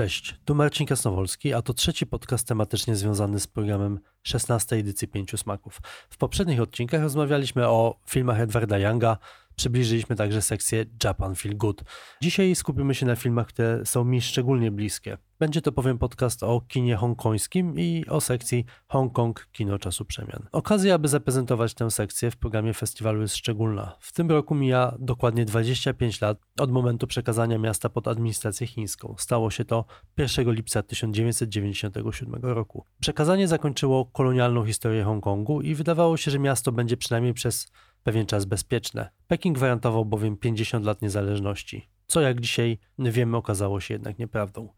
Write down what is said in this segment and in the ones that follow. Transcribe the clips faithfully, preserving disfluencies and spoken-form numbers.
Cześć, tu Marcin Krasnowolski, a to trzeci podcast tematycznie związany z programem szesnastej edycji Pięciu Smaków. W poprzednich odcinkach rozmawialiśmy o filmach Edwarda Yanga, przybliżyliśmy także sekcję Japan Feel Good. Dzisiaj skupimy się na filmach, które są mi szczególnie bliskie. Będzie to bowiem podcast o kinie hongkońskim i o sekcji Hong Kong Kino Czasu Przemian. Okazja, aby zaprezentować tę sekcję w programie festiwalu jest szczególna. W tym roku mija dokładnie dwadzieścia pięć lat od momentu przekazania miasta pod administrację chińską. Stało się to pierwszego lipca tysiąc dziewięćset dziewięćdziesiątego siódmego roku. Przekazanie zakończyło kolonialną historię Hongkongu i wydawało się, że miasto będzie przynajmniej przez pewien czas bezpieczne. Pekin gwarantował bowiem pięćdziesiąt lat niezależności, co jak dzisiaj wiemy okazało się jednak nieprawdą.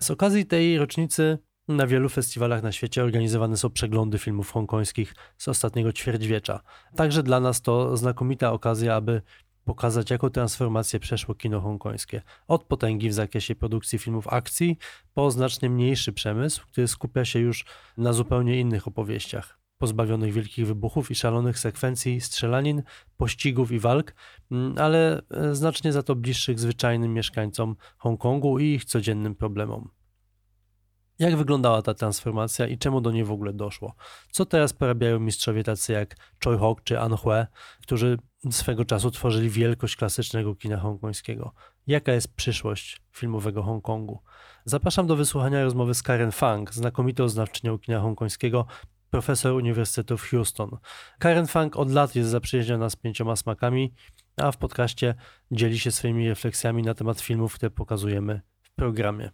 Z okazji tej rocznicy na wielu festiwalach na świecie organizowane są przeglądy filmów hongkońskich z ostatniego ćwierćwiecza. Także dla nas to znakomita okazja, aby pokazać, jaką transformację przeszło kino hongkońskie. Od potęgi w zakresie produkcji filmów akcji po znacznie mniejszy przemysł, który skupia się już na zupełnie innych opowieściach, pozbawionych wielkich wybuchów i szalonych sekwencji strzelanin, pościgów i walk, ale znacznie za to bliższych zwyczajnym mieszkańcom Hongkongu i ich codziennym problemom. Jak wyglądała ta transformacja i czemu do niej w ogóle doszło? Co teraz porabiają mistrzowie tacy jak Choi Hok czy Ann Hui, którzy swego czasu tworzyli wielkość klasycznego kina hongkońskiego? Jaka jest przyszłość filmowego Hongkongu? Zapraszam do wysłuchania rozmowy z Karen Fang, znakomitą znawczynią kina hongkońskiego, profesor Uniwersytetu w Houston. Karen Fang od lat jest zaprzyjaźniona z Pięcioma Smakami, a w podcaście dzieli się swoimi refleksjami na temat filmów, które pokazujemy w programie.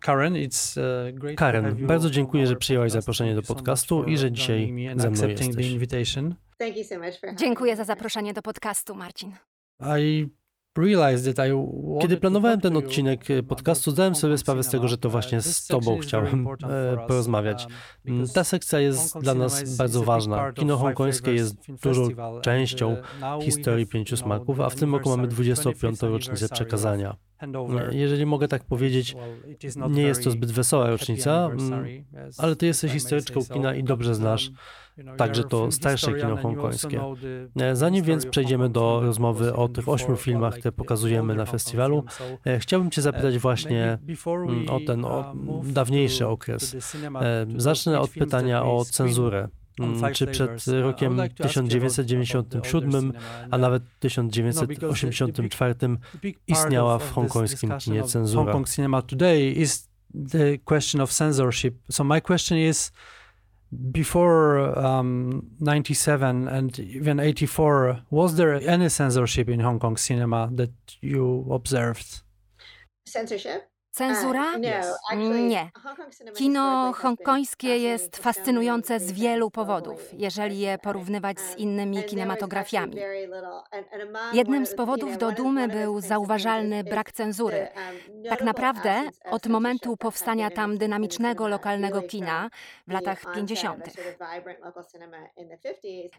Karen, it's great Karen you bardzo dziękuję, że przyjęłaś zaproszenie do podcastu i że dzisiaj ze mną jesteś. Thank you so much for dziękuję za zaproszenie do podcastu, Marcin. I... Kiedy planowałem ten odcinek podcastu, zdałem sobie sprawę z tego, że to właśnie z tobą chciałem porozmawiać. Ta sekcja jest dla nas bardzo ważna. Kino hongkońskie jest dużą częścią historii Pięciu Smaków, a w tym roku mamy dwudziestą piątą rocznicę przekazania. Jeżeli mogę tak powiedzieć, nie jest to zbyt wesoła rocznica, ale ty jesteś historyczką kina i dobrze znasz także to starsze kino hongkońskie. Zanim więc przejdziemy do rozmowy o tych ośmiu filmach, które pokazujemy na festiwalu, chciałbym cię zapytać właśnie o ten o dawniejszy okres. Zacznę od pytania o cenzurę. Czy przed rokiem tysiąc dziewięćset dziewięćdziesiątym siódmym, a nawet tysiąc dziewięćset osiemdziesiątym czwartym istniała w hongkońskim kinie cenzura? Hong Kong cinema today is the question of censorship. So my question is before um, ninety-seven and even eighty-four, was there any censorship in Hong Kong cinema that you observed? Censorship? Cenzura? Nie. Kino hongkońskie jest fascynujące z wielu powodów, jeżeli je porównywać z innymi kinematografiami. Jednym z powodów do dumy był zauważalny brak cenzury. Tak naprawdę od momentu powstania tam dynamicznego lokalnego kina w latach pięćdziesiątych.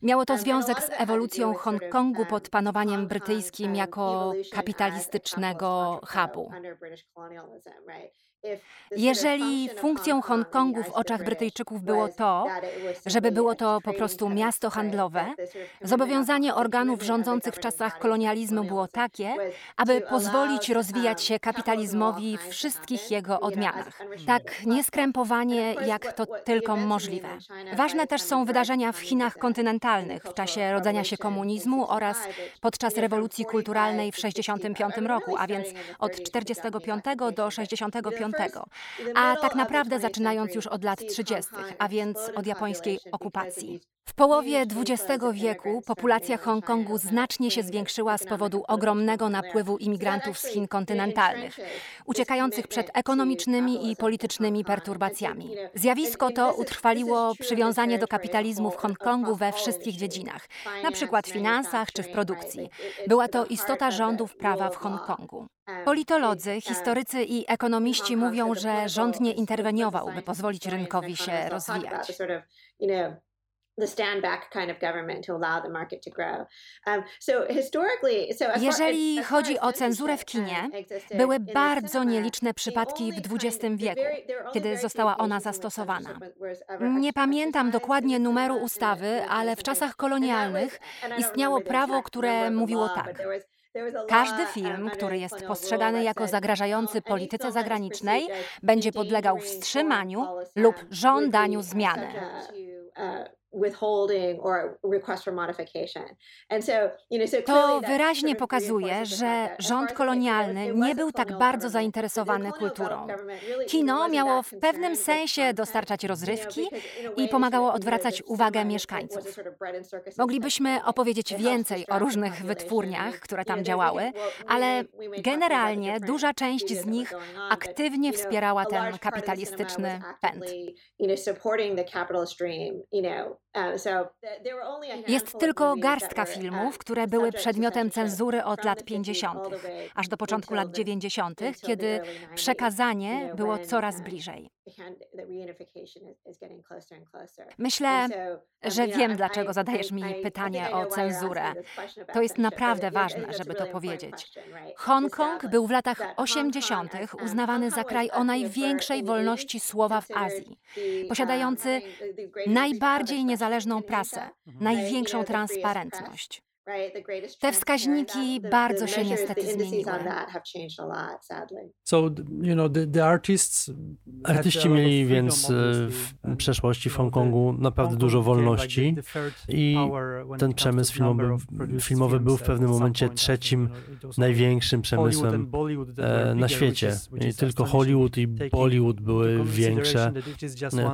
Miało to związek z ewolucją Hongkongu pod panowaniem brytyjskim jako kapitalistycznego hubu. Jeżeli funkcją Hongkongu w oczach Brytyjczyków było to, żeby było to po prostu miasto handlowe, zobowiązanie organów rządzących w czasach kolonializmu było takie, aby pozwolić rozwijać się kapitalizmowi w wszystkich jego odmianach. Tak nieskrępowanie, jak to tylko możliwe. Ważne też są wydarzenia w Chinach kontynentalnych w czasie rodzenia się komunizmu oraz podczas rewolucji kulturalnej w tysiąc dziewięćset sześćdziesiątym piątym roku, a więc od czterdziestego piątego do sześćdziesiątego piątego. A tak naprawdę zaczynając już od lat trzydziestych, a więc od japońskiej okupacji. W połowie dwudziestego wieku populacja Hongkongu znacznie się zwiększyła z powodu ogromnego napływu imigrantów z Chin kontynentalnych, uciekających przed ekonomicznymi i politycznymi perturbacjami. Zjawisko to utrwaliło przywiązanie do kapitalizmu w Hongkongu we wszystkich dziedzinach, na przykład w finansach czy w produkcji. Była to istota rządów prawa w Hongkongu. Politolodzy, historycy i ekonomiści mówią, że rząd nie interweniował, by pozwolić rynkowi się rozwijać. Jeżeli chodzi o cenzurę w kinie, były bardzo nieliczne przypadki w dwudziestym wieku, kiedy została ona zastosowana. Nie pamiętam dokładnie numeru ustawy, ale w czasach kolonialnych istniało prawo, które mówiło tak. Każdy film, który jest postrzegany jako zagrażający polityce zagranicznej, będzie podlegał wstrzymaniu lub żądaniu zmiany. To wyraźnie pokazuje, że rząd kolonialny nie był tak bardzo zainteresowany kulturą. Kino miało w pewnym sensie dostarczać rozrywki i pomagało odwracać uwagę mieszkańców. Moglibyśmy opowiedzieć więcej o różnych wytwórniach, które tam działały, ale generalnie duża część z nich aktywnie wspierała ten kapitalistyczny pęd. Jest tylko garstka filmów, które były przedmiotem cenzury od lat pięćdziesiątych, aż do początku lat dziewięćdziesiątych, kiedy przekazanie było coraz bliżej. Myślę, że wiem, dlaczego zadajesz mi pytanie o cenzurę. To jest naprawdę ważne, żeby to powiedzieć. Hongkong był w latach osiemdziesiątych uznawany za kraj o największej wolności słowa w Azji, posiadający najbardziej niezależną prasę, największą transparentność. Te wskaźniki bardzo się niestety zmieniły. Artyści mieli więc w przeszłości w Hongkongu naprawdę dużo wolności i ten przemysł filmowy, filmowy był w pewnym momencie trzecim największym przemysłem na świecie. I tylko Hollywood i Bollywood były większe,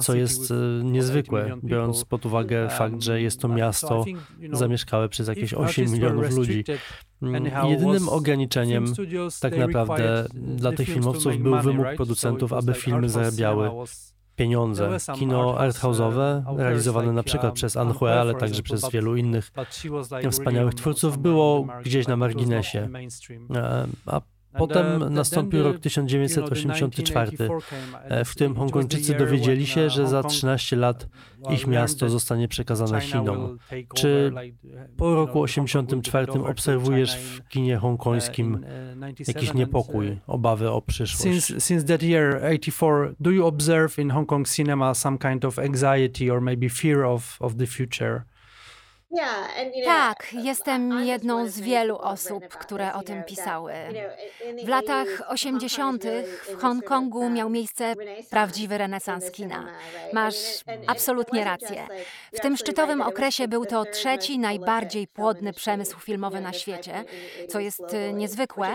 co jest niezwykłe, biorąc pod uwagę fakt, że jest to miasto zamieszkałe przez jakieś osiem milionów ludzi. Jedynym ograniczeniem tak naprawdę dla tych filmowców był wymóg producentów, aby filmy zarabiały pieniądze. Kino arthouse'owe, realizowane na przykład przez Anhuel, ale także przez wielu innych wspaniałych twórców, było gdzieś na marginesie. A potem nastąpił rok tysiąc dziewięćset osiemdziesiąty czwarty, w którym Hongkończycy dowiedzieli się, że za trzynaście lat ich miasto zostanie przekazane Chinom. Czy po roku osiemdziesiątym czwartym obserwujesz w kinie hongkońskim jakiś niepokój, obawy o przyszłość? Since that year eighty-four, do you observe in Hong Kong cinema some kind of anxiety or maybe fear of of the future? Tak, jestem jedną z wielu osób, które o tym pisały. W latach osiemdziesiątych w Hongkongu miał miejsce prawdziwy renesans kina. Masz absolutnie rację. W tym szczytowym okresie był to trzeci najbardziej płodny przemysł filmowy na świecie, co jest niezwykłe,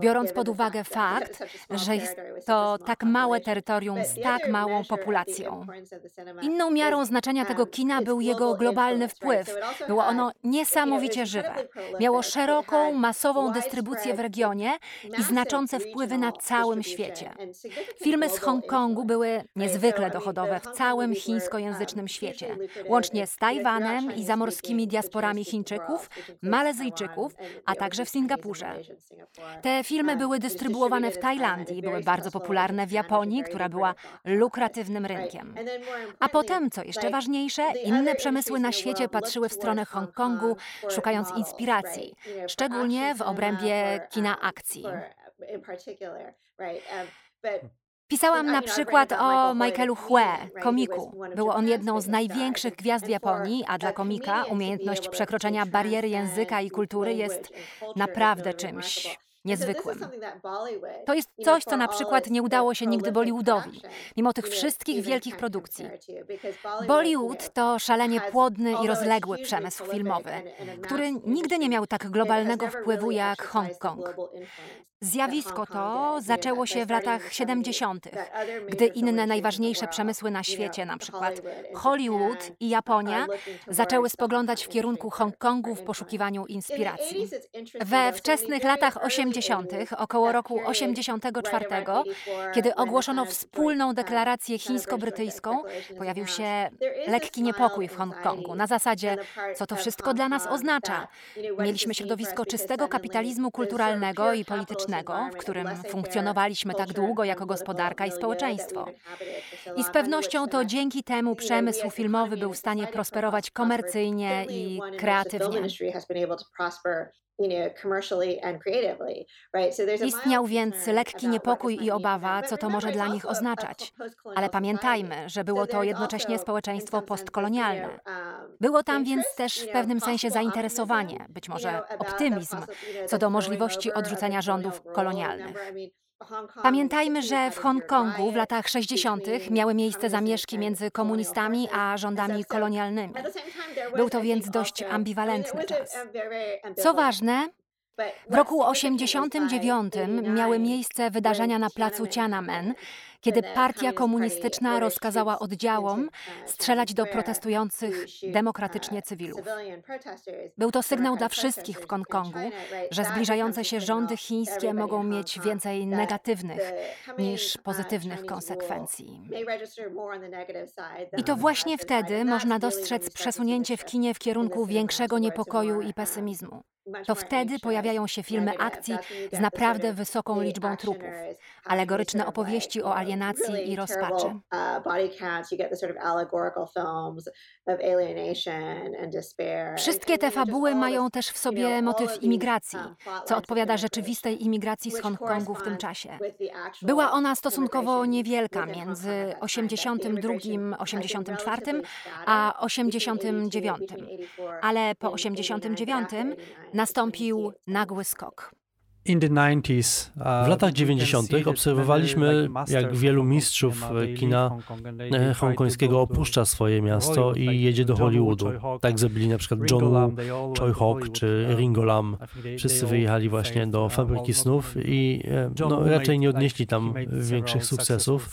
biorąc pod uwagę fakt, że jest to tak małe terytorium z tak małą populacją. Inną miarą znaczenia tego kina był jego globalny wpływ. Było ono niesamowicie żywe. Miało szeroką, masową dystrybucję w regionie i znaczące wpływy na całym świecie. Filmy z Hongkongu były niezwykle dochodowe w całym chińskojęzycznym świecie, łącznie z Tajwanem i zamorskimi diasporami Chińczyków, Malezyjczyków, a także w Singapurze. Te filmy były dystrybuowane w Tajlandii, były bardzo popularne w Japonii, która była lukratywnym rynkiem. A potem, co jeszcze ważniejsze, inne przemysły na świecie patrzyły w stronę Hongkongu, szukając inspiracji, szczególnie w obrębie kina akcji. Pisałam na przykład o Michaelu Hue, komiku. Był on jedną z największych gwiazd Japonii, a dla komika umiejętność przekroczenia bariery języka i kultury jest naprawdę czymś niezwykłym. To jest coś, co na przykład nie udało się nigdy Bollywoodowi, mimo tych wszystkich wielkich produkcji. Bollywood to szalenie płodny i rozległy przemysł filmowy, który nigdy nie miał tak globalnego wpływu jak Hongkong. Zjawisko to zaczęło się w latach siedemdziesiątych, gdy inne najważniejsze przemysły na świecie, na przykład Hollywood i Japonia, zaczęły spoglądać w kierunku Hongkongu w poszukiwaniu inspiracji. We wczesnych latach osiemdziesiątych, około roku osiemdziesiątego czwartego, kiedy ogłoszono wspólną deklarację chińsko-brytyjską, pojawił się lekki niepokój w Hongkongu. Na zasadzie, co to wszystko dla nas oznacza? Mieliśmy środowisko czystego kapitalizmu kulturalnego i politycznego, w którym funkcjonowaliśmy tak długo jako gospodarka i społeczeństwo. I z pewnością to dzięki temu przemysł filmowy był w stanie prosperować komercyjnie i kreatywnie. Istniał więc lekki niepokój i obawa, co to może dla nich oznaczać. Ale pamiętajmy, że było to jednocześnie społeczeństwo postkolonialne. Było tam więc też w pewnym sensie zainteresowanie, być może optymizm, co do możliwości odrzucenia rządów kolonialnych. Pamiętajmy, że w Hongkongu w latach sześćdziesiątych miały miejsce zamieszki między komunistami a rządami kolonialnymi. Był to więc dość ambiwalentny czas. Co ważne, w roku osiemdziesiątym dziewiątym miały miejsce wydarzenia na placu Tiananmen, kiedy partia komunistyczna rozkazała oddziałom strzelać do protestujących demokratycznie cywilów. Był to sygnał dla wszystkich w Hongkongu, że zbliżające się rządy chińskie mogą mieć więcej negatywnych niż pozytywnych konsekwencji. I to właśnie wtedy można dostrzec przesunięcie w kinie w kierunku większego niepokoju i pesymizmu. To wtedy pojawiają się filmy akcji z naprawdę wysoką liczbą trupów, alegoryczne opowieści o alienacji i rozpaczy. Wszystkie te fabuły mają też w sobie motyw imigracji, co odpowiada rzeczywistej imigracji z Hongkongu w tym czasie. Była ona stosunkowo niewielka między osiemdziesiątym drugim osiemdziesiątym czwartym a osiemdziesiątym dziewiątym, ale po osiemdziesiątym dziewiątym nastąpił nagły skok. W latach dziewięćdziesiątych obserwowaliśmy, jak wielu mistrzów kina hongkońskiego opuszcza swoje miasto i jedzie do Hollywoodu. Tak zrobili na przykład John Woo, Choi Hok czy Ringo Lam. Wszyscy wyjechali właśnie do Fabryki Snów i no, raczej nie odnieśli tam większych sukcesów.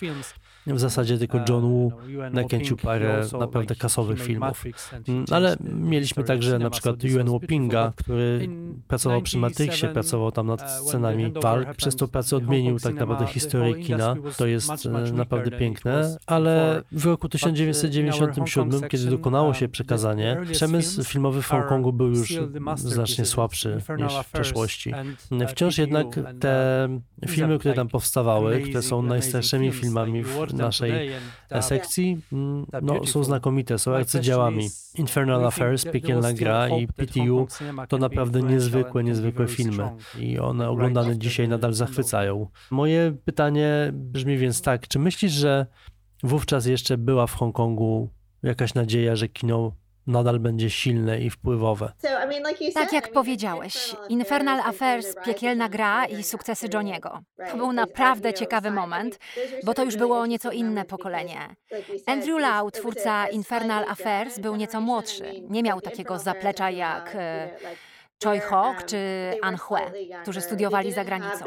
W zasadzie tylko John Woo nakręcił parę naprawdę kasowych filmów. Ale mieliśmy także na przykład Yuen Woo-pinga, który pracował przy Matrixie, pracował tam nad scenami walk. Przez to pracę odmienił tak naprawdę historię kina. To jest naprawdę piękne, ale w roku tysiąc dziewięćset dziewięćdziesiątym siódmym, kiedy dokonało się przekazanie, przemysł filmowy w Hongkongu był już znacznie słabszy niż w przeszłości. Wciąż jednak te filmy, które tam powstawały, które są najstarszymi filmami w naszej sekcji, no, są znakomite, są arcydziełami. Infernal Affairs, Pekin La Gra i P T U to naprawdę niezwykłe, niezwykłe filmy i one oglądane dzisiaj nadal zachwycają. Moje pytanie brzmi więc tak, czy myślisz, że wówczas jeszcze była w Hongkongu jakaś nadzieja, że kino nadal będzie silne i wpływowe? Tak jak powiedziałeś, Infernal Affairs, Piekielna Gra i sukcesy Johniego. To był naprawdę ciekawy moment, bo to już było nieco inne pokolenie. Andrew Lau, twórca Infernal Affairs, był nieco młodszy. Nie miał takiego zaplecza jak Choi Hok czy Ann Hui, którzy studiowali za granicą.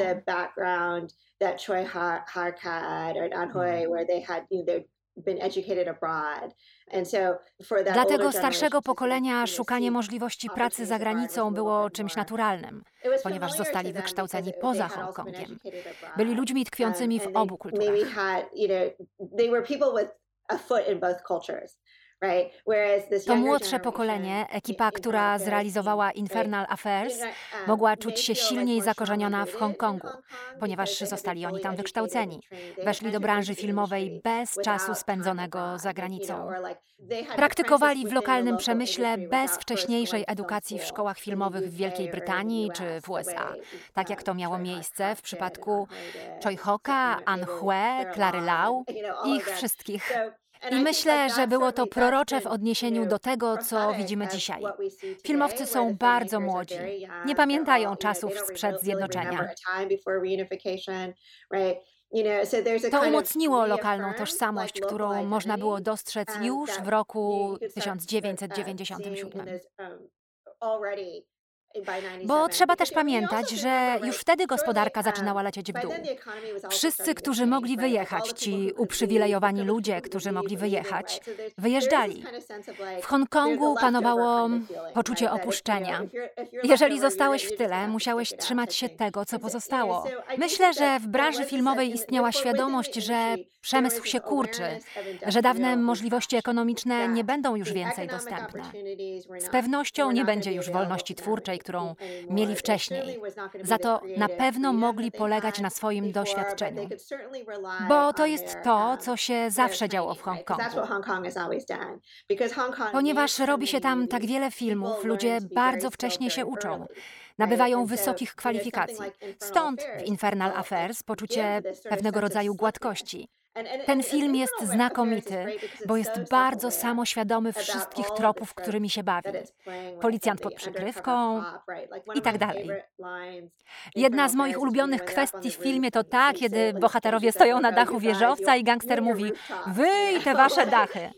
Choi Hok i Ann Hui, gdzie Dla tego starszego pokolenia szukanie możliwości pracy za granicą było czymś naturalnym, ponieważ zostali wykształceni poza Hongkongiem. Byli ludźmi tkwiącymi w obu kulturach. To młodsze pokolenie, ekipa, która zrealizowała Infernal Affairs, mogła czuć się silniej zakorzeniona w Hongkongu, ponieważ zostali oni tam wykształceni. Weszli do branży filmowej bez czasu spędzonego za granicą. Praktykowali w lokalnym przemyśle bez wcześniejszej edukacji w szkołach filmowych w Wielkiej Brytanii czy w U S A, tak jak to miało miejsce w przypadku Choi Hoka, Ann Hui, Clary Lau, ich wszystkich. I myślę, że było to prorocze w odniesieniu do tego, co widzimy dzisiaj. Filmowcy są bardzo młodzi. Nie pamiętają czasów sprzed zjednoczenia. To umocniło lokalną tożsamość, którą można było dostrzec już w roku tysiąc dziewięćset dziewięćdziesiątym siódmym. Bo trzeba też pamiętać, że już wtedy gospodarka zaczynała lecieć w dół. Wszyscy, którzy mogli wyjechać, ci uprzywilejowani ludzie, którzy mogli wyjechać, wyjeżdżali. W Hongkongu panowało poczucie opuszczenia. Jeżeli zostałeś w tyle, musiałeś trzymać się tego, co pozostało. Myślę, że w branży filmowej istniała świadomość, że przemysł się kurczy, że dawne możliwości ekonomiczne nie będą już więcej dostępne. Z pewnością nie będzie już wolności twórczej, którą mieli wcześniej. Za to na pewno mogli polegać na swoim doświadczeniu. Bo to jest to, co się zawsze działo w Hongkongu. Ponieważ robi się tam tak wiele filmów, ludzie bardzo wcześnie się uczą. nabywają wysokich kwalifikacji. Stąd w Infernal Affairs poczucie pewnego rodzaju gładkości. Ten film jest znakomity, bo jest bardzo samoświadomy wszystkich tropów, którymi się bawi. Policjant pod przykrywką i tak dalej. Jedna z moich ulubionych kwestii w filmie to ta, kiedy bohaterowie stoją na dachu wieżowca i gangster mówi: wy i te wasze dachy.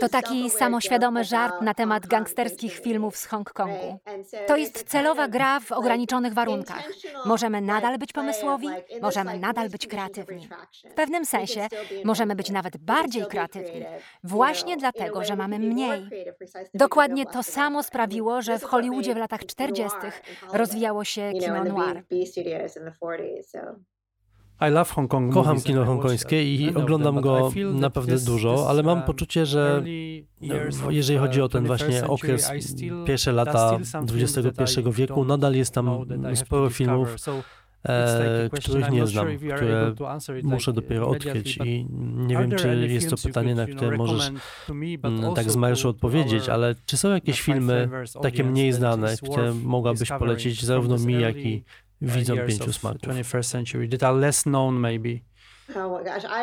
To taki samoświadomy żart na temat gangsterskich filmów z Hongkongu. To jest celowa gra w ograniczonych warunkach. Możemy nadal być pomysłowi, możemy nadal być kreatywni. W pewnym sensie możemy być nawet bardziej kreatywni, właśnie dlatego, że mamy mniej. Dokładnie to samo sprawiło, że w Hollywoodzie w latach czterdziestych rozwijało się kino noir. Kocham kino hongkońskie i oglądam go naprawdę dużo, ale mam poczucie, że jeżeli chodzi o ten właśnie okres, pierwsze lata dwudziestego pierwszego wieku, nadal jest tam sporo filmów, E, których nie znam, które muszę dopiero odkryć i nie wiem, czy jest to pytanie, na które możesz m, tak z marszu odpowiedzieć, ale czy są jakieś filmy takie mniej znane, które mogłabyś polecić zarówno mi, jak i widzom Pięciu Smaków?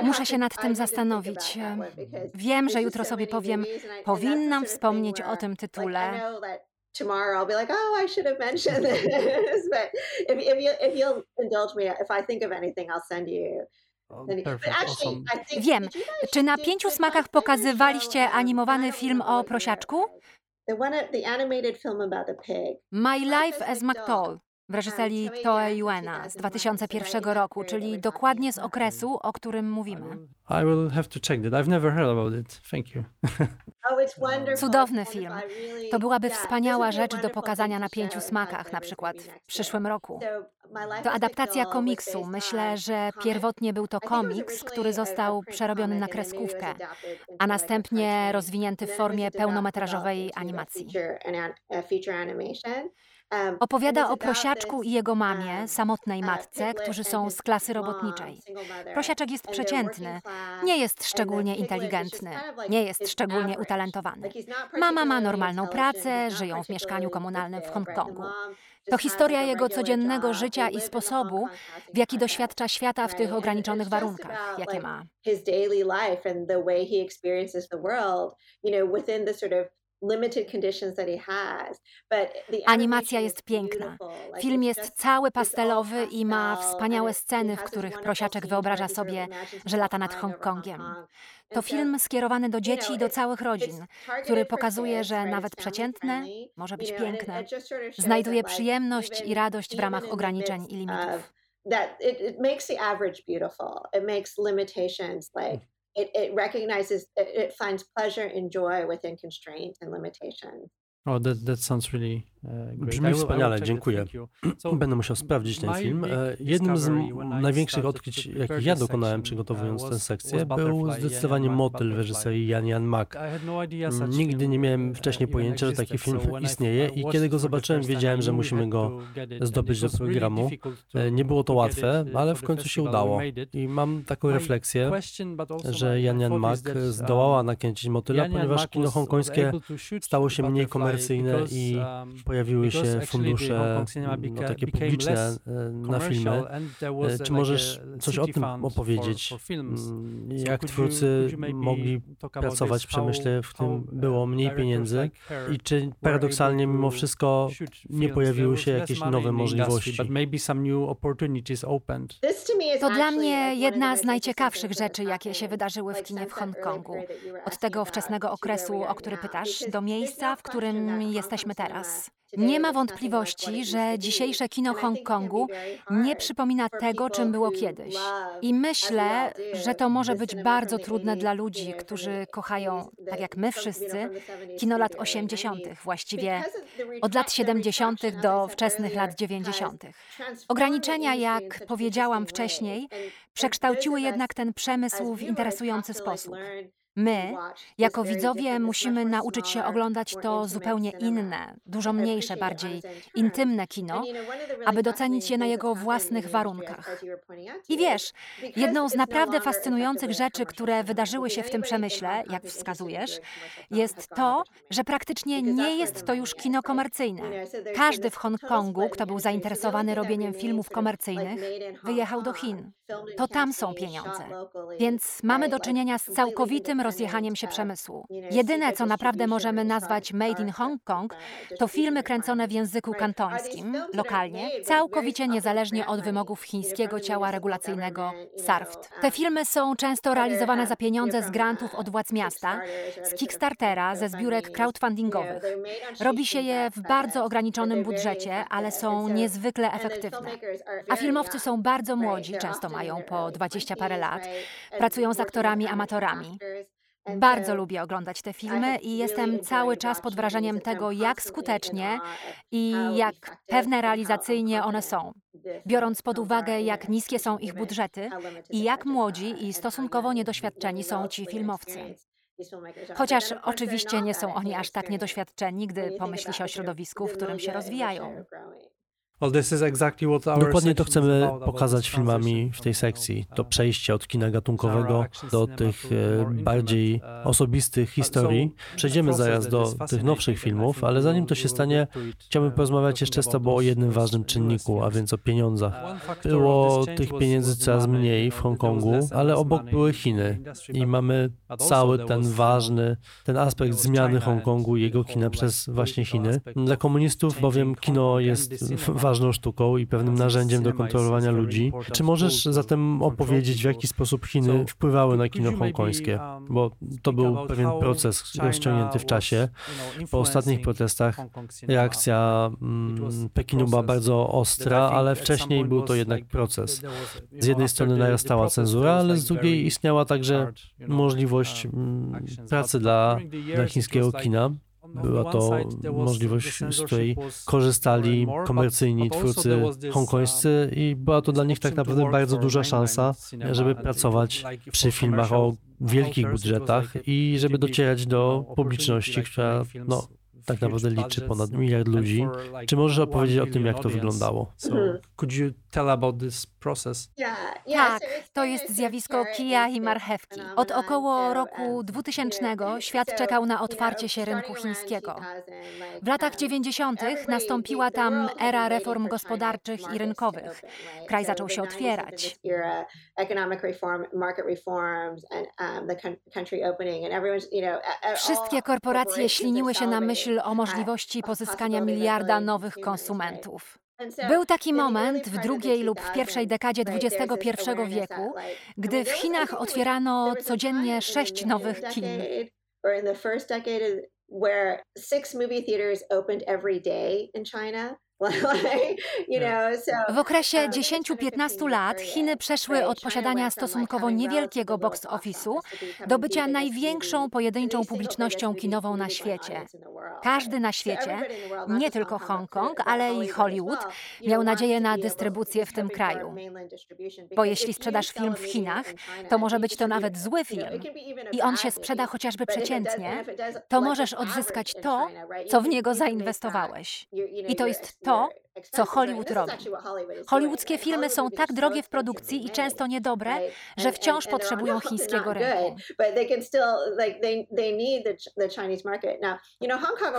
Muszę się nad tym zastanowić. Wiem, że jutro sobie powiem, powinnam wspomnieć o tym tytule. Tomorrow I'll be like, oh, I should have mentioned this. But if, if, you, if you'll indulge me, if I think of anything, I'll send you. Wiem. Czy na Pięciu Smakach pokazywaliście animowany film o prosiaczku? My Life as McDull w reżyserii Toe Yuena z dwa tysiące pierwszego roku, czyli dokładnie z okresu, o którym mówimy. I will have to check that. I've never heard about it. Thank you. Cudowny film. To byłaby wspaniała rzecz do pokazania na Pięciu Smakach, na przykład w przyszłym roku. To adaptacja komiksu. Myślę, że pierwotnie był to komiks, który został przerobiony na kreskówkę, a następnie rozwinięty w formie pełnometrażowej animacji. Opowiada o prosiaczku i jego mamie, samotnej matce, którzy są z klasy robotniczej. Prosiaczek jest przeciętny, nie jest szczególnie inteligentny, nie jest szczególnie utalentowany. Mama ma normalną pracę, żyją w mieszkaniu komunalnym w Hongkongu. To historia jego codziennego życia i sposobu, w jaki doświadcza świata w tych ograniczonych warunkach, jakie ma. Animacja jest piękna. Film jest cały pastelowy i ma wspaniałe sceny, w których prosiaczek wyobraża sobie, że lata nad Hongkongiem. To film skierowany do dzieci i do całych rodzin, który pokazuje, że nawet przeciętne może być piękne. Znajduje przyjemność i radość w ramach ograniczeń i limitów. It, it recognizes, it, it finds pleasure and joy within constraint and limitation. Oh, that, that sounds really great. Brzmi wspaniale, dziękuję. Będę musiał sprawdzić ten film. Jednym z największych odkryć, jakich ja dokonałem przygotowując tę sekcję, był zdecydowanie Motyl w reżyserii Yan Yan Mak. Nigdy nie miałem wcześniej pojęcia, że taki film istnieje i kiedy go zobaczyłem, wiedziałem, że musimy go zdobyć do programu. Nie było to łatwe, ale w końcu się udało. I mam taką refleksję, że Yan Yan Mak zdołała nakręcić Motyla, ponieważ kino hongkońskie stało się mniej komercyjne i pojawiły się fundusze no, takie publiczne na filmy. Czy możesz coś o tym opowiedzieć? Jak twórcy mogli pracować w przemyśle, w którym było mniej pieniędzy i czy paradoksalnie mimo wszystko nie pojawiły się jakieś nowe możliwości? To dla mnie jedna z najciekawszych rzeczy, jakie się wydarzyły w kinie w Hongkongu. Od tego wczesnego okresu, o który pytasz, do miejsca, w którym jesteśmy teraz. Nie ma wątpliwości, że dzisiejsze kino Hongkongu nie przypomina tego, czym było kiedyś. I myślę, że to może być bardzo trudne dla ludzi, którzy kochają, tak jak my wszyscy, kino lat osiemdziesiątych, właściwie od lat siedemdziesiątych do wczesnych lat dziewięćdziesiątych. Ograniczenia, jak powiedziałam wcześniej, przekształciły jednak ten przemysł w interesujący sposób. My, jako widzowie, musimy nauczyć się oglądać to zupełnie inne, dużo mniejsze, bardziej intymne kino, aby docenić je na jego własnych warunkach. I wiesz, jedną z naprawdę fascynujących rzeczy, które wydarzyły się w tym przemyśle, jak wskazujesz, jest to, że praktycznie nie jest to już kino komercyjne. Każdy w Hongkongu, kto był zainteresowany robieniem filmów komercyjnych, wyjechał do Chin. To tam są pieniądze. Więc mamy do czynienia z całkowitym rozjechaniem się przemysłu. Jedyne, co naprawdę możemy nazwać Made in Hong Kong, to filmy kręcone w języku kantońskim, lokalnie, całkowicie niezależnie od wymogów chińskiego ciała regulacyjnego SARFT. Te filmy są często realizowane za pieniądze z grantów od władz miasta, z Kickstartera, ze zbiórek crowdfundingowych. Robi się je w bardzo ograniczonym budżecie, ale są niezwykle efektywne. A filmowcy są bardzo młodzi, często mają po dwadzieścia parę lat, pracują z aktorami amatorami. Bardzo lubię oglądać te filmy i jestem cały czas pod wrażeniem tego, jak skutecznie i jak pewne realizacyjnie one są, biorąc pod uwagę, jak niskie są ich budżety i jak młodzi i stosunkowo niedoświadczeni są ci filmowcy. Chociaż oczywiście nie są oni aż tak niedoświadczeni, gdy pomyśli się o środowisku, w którym się rozwijają. Dokładnie to chcemy pokazać filmami w tej sekcji. To przejście od kina gatunkowego do tych bardziej osobistych historii. Przejdziemy zaraz do tych nowszych filmów, ale zanim to się stanie, chciałbym porozmawiać jeszcze z Tobą o jednym ważnym czynniku, a więc o pieniądzach. Było tych pieniędzy coraz mniej w Hongkongu, ale obok były Chiny i mamy cały ten ważny, ten aspekt zmiany Hongkongu i jego kina przez właśnie Chiny. Dla komunistów bowiem kino jest ważną sztuką i pewnym narzędziem do kontrolowania ludzi. Czy możesz zatem opowiedzieć, w jaki sposób Chiny wpływały na kino hongkońskie? Bo to był pewien proces rozciągnięty w czasie. Po ostatnich protestach reakcja hmm, Pekinu była bardzo ostra, ale wcześniej był to jednak proces. Z jednej strony narastała cenzura, ale z drugiej istniała także możliwość hmm, pracy dla, dla chińskiego kina. Była to możliwość, z której korzystali komercyjni twórcy hongkońscy i była to dla nich tak naprawdę bardzo duża szansa, żeby pracować przy filmach o wielkich budżetach i żeby docierać do publiczności, która no, tak naprawdę liczy ponad miliard ludzi. Czy możesz opowiedzieć o tym, jak to wyglądało? Tak, to jest zjawisko kija i marchewki. Od około roku dwutysięcznego świat czekał na otwarcie się rynku chińskiego. W latach dziewięćdziesiątych nastąpiła tam era reform gospodarczych i rynkowych. Kraj zaczął się otwierać. Wszystkie korporacje śliniły się na myśl o możliwości pozyskania miliarda nowych konsumentów. Był taki moment w drugiej lub w pierwszej dekadzie dwudziestego pierwszego wieku, gdy w Chinach otwierano codziennie sześć nowych kin. W okresie dziesięciu do piętnastu lat Chiny przeszły od posiadania stosunkowo niewielkiego box office'u do bycia największą pojedynczą publicznością kinową na świecie. Każdy na świecie, nie tylko Hongkong, ale i Hollywood, miał nadzieję na dystrybucję w tym kraju. Bo jeśli sprzedasz film w Chinach, to może być to nawet zły film i on się sprzeda chociażby przeciętnie, to możesz odzyskać to, co w niego zainwestowałeś. I to jest to, co Hollywood robi. Hollywoodzkie filmy są tak drogie w produkcji i często niedobre, że wciąż potrzebują chińskiego rynku.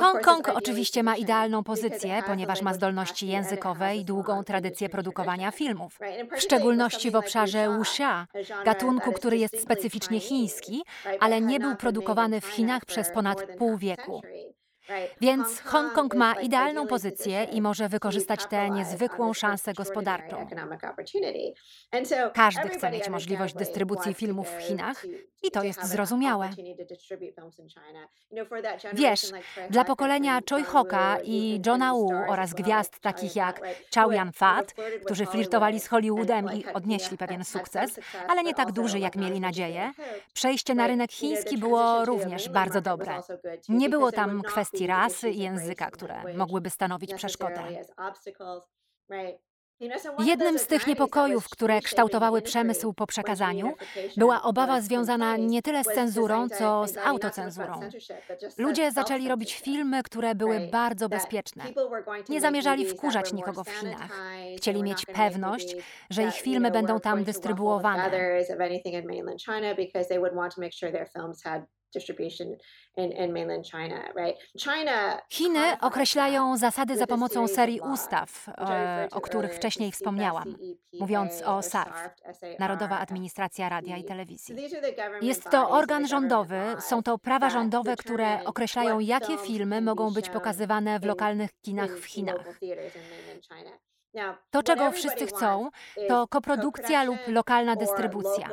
Hongkong oczywiście ma idealną pozycję, ponieważ ma zdolności językowe i długą tradycję produkowania filmów, w szczególności w obszarze wuxia, gatunku, który jest specyficznie chiński, ale nie był produkowany w Chinach przez ponad pół wieku. Więc Hongkong ma idealną pozycję i może wykorzystać tę niezwykłą szansę gospodarczą. Każdy chce mieć możliwość dystrybucji filmów w Chinach i to jest zrozumiałe. Wiesz, dla pokolenia Choi Hoka i Johna Woo oraz gwiazd takich jak Chow Yun Fat, którzy flirtowali z Hollywoodem i odnieśli pewien sukces, ale nie tak duży, jak mieli nadzieję, przejście na rynek chiński było również bardzo dobre. Nie było tam kwestii rasy i języka, które mogłyby stanowić przeszkodę. Jednym z tych niepokojów, które kształtowały przemysł po przekazaniu, była obawa związana nie tyle z cenzurą, co z autocenzurą. Ludzie zaczęli robić filmy, które były bardzo bezpieczne. Nie zamierzali wkurzać nikogo w Chinach. Chcieli mieć pewność, że ich filmy będą tam dystrybuowane. Chiny określają zasady za pomocą serii ustaw, o których wcześniej wspomniałam, mówiąc o SARFT, Narodowa Administracja Radia i Telewizji. Jest to organ rządowy, są to prawa rządowe, które określają, jakie filmy mogą być pokazywane w lokalnych kinach w Chinach. To, czego wszyscy chcą, to koprodukcja lub lokalna dystrybucja.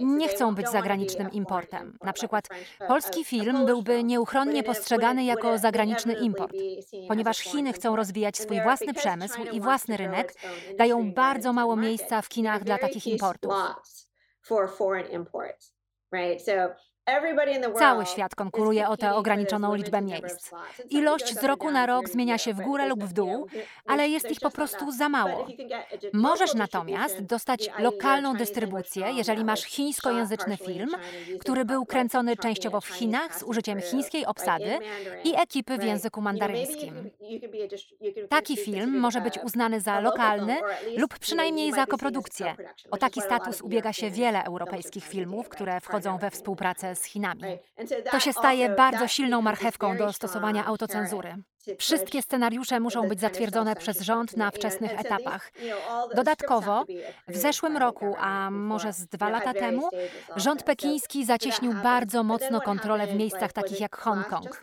Nie chcą być zagranicznym importem. Na przykład polski film byłby nieuchronnie postrzegany jako zagraniczny import. Ponieważ Chiny chcą rozwijać swój własny przemysł i własny rynek, dają bardzo mało miejsca w kinach dla takich importów. Cały świat konkuruje o tę ograniczoną liczbę miejsc. Ilość z roku na rok zmienia się w górę lub w dół, ale jest ich po prostu za mało. Możesz natomiast dostać lokalną dystrybucję, jeżeli masz chińskojęzyczny film, który był kręcony częściowo w Chinach z użyciem chińskiej obsady i ekipy w języku mandaryńskim. Taki film może być uznany za lokalny lub przynajmniej za koprodukcję. O taki status ubiega się wiele europejskich filmów, które wchodzą we współpracę z Chinami. To się staje bardzo silną marchewką do stosowania autocenzury. Wszystkie scenariusze muszą być zatwierdzone przez rząd na wczesnych etapach. Dodatkowo, w zeszłym roku, a może z dwa lata temu, rząd pekiński zacieśnił bardzo mocno kontrolę w miejscach takich jak Hongkong.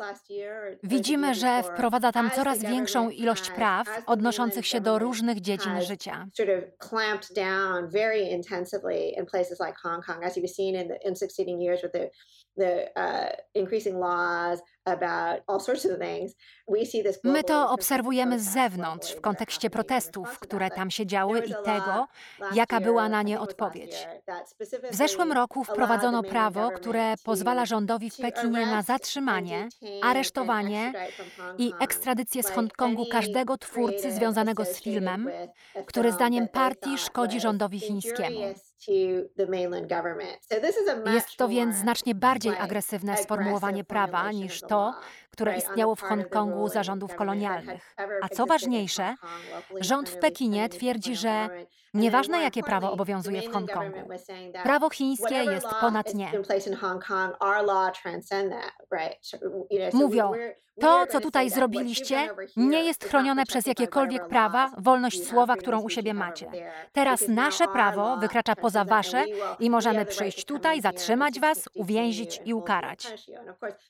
Widzimy, że wprowadza tam coraz większą ilość praw odnoszących się do różnych dziedzin życia. My to obserwujemy z zewnątrz w kontekście protestów, które tam się działy i tego, jaka była na nie odpowiedź. W zeszłym roku wprowadzono prawo, które pozwala rządowi w Pekinie na zatrzymanie, aresztowanie i ekstradycję z Hongkongu każdego twórcy związanego z filmem, który zdaniem partii szkodzi rządowi chińskiemu. Jest to więc znacznie bardziej agresywne sformułowanie prawa niż to, które istniało w Hongkongu za rządów kolonialnych. A co ważniejsze, rząd w Pekinie twierdzi, że nieważne jakie prawo obowiązuje w Hongkongu, prawo chińskie jest ponad nie. Mówią, to co tutaj zrobiliście nie jest chronione przez jakiekolwiek prawa, wolność słowa, którą u siebie macie. Teraz nasze prawo wykracza poza wasze i możemy przyjść tutaj, zatrzymać was, uwięzić i ukarać.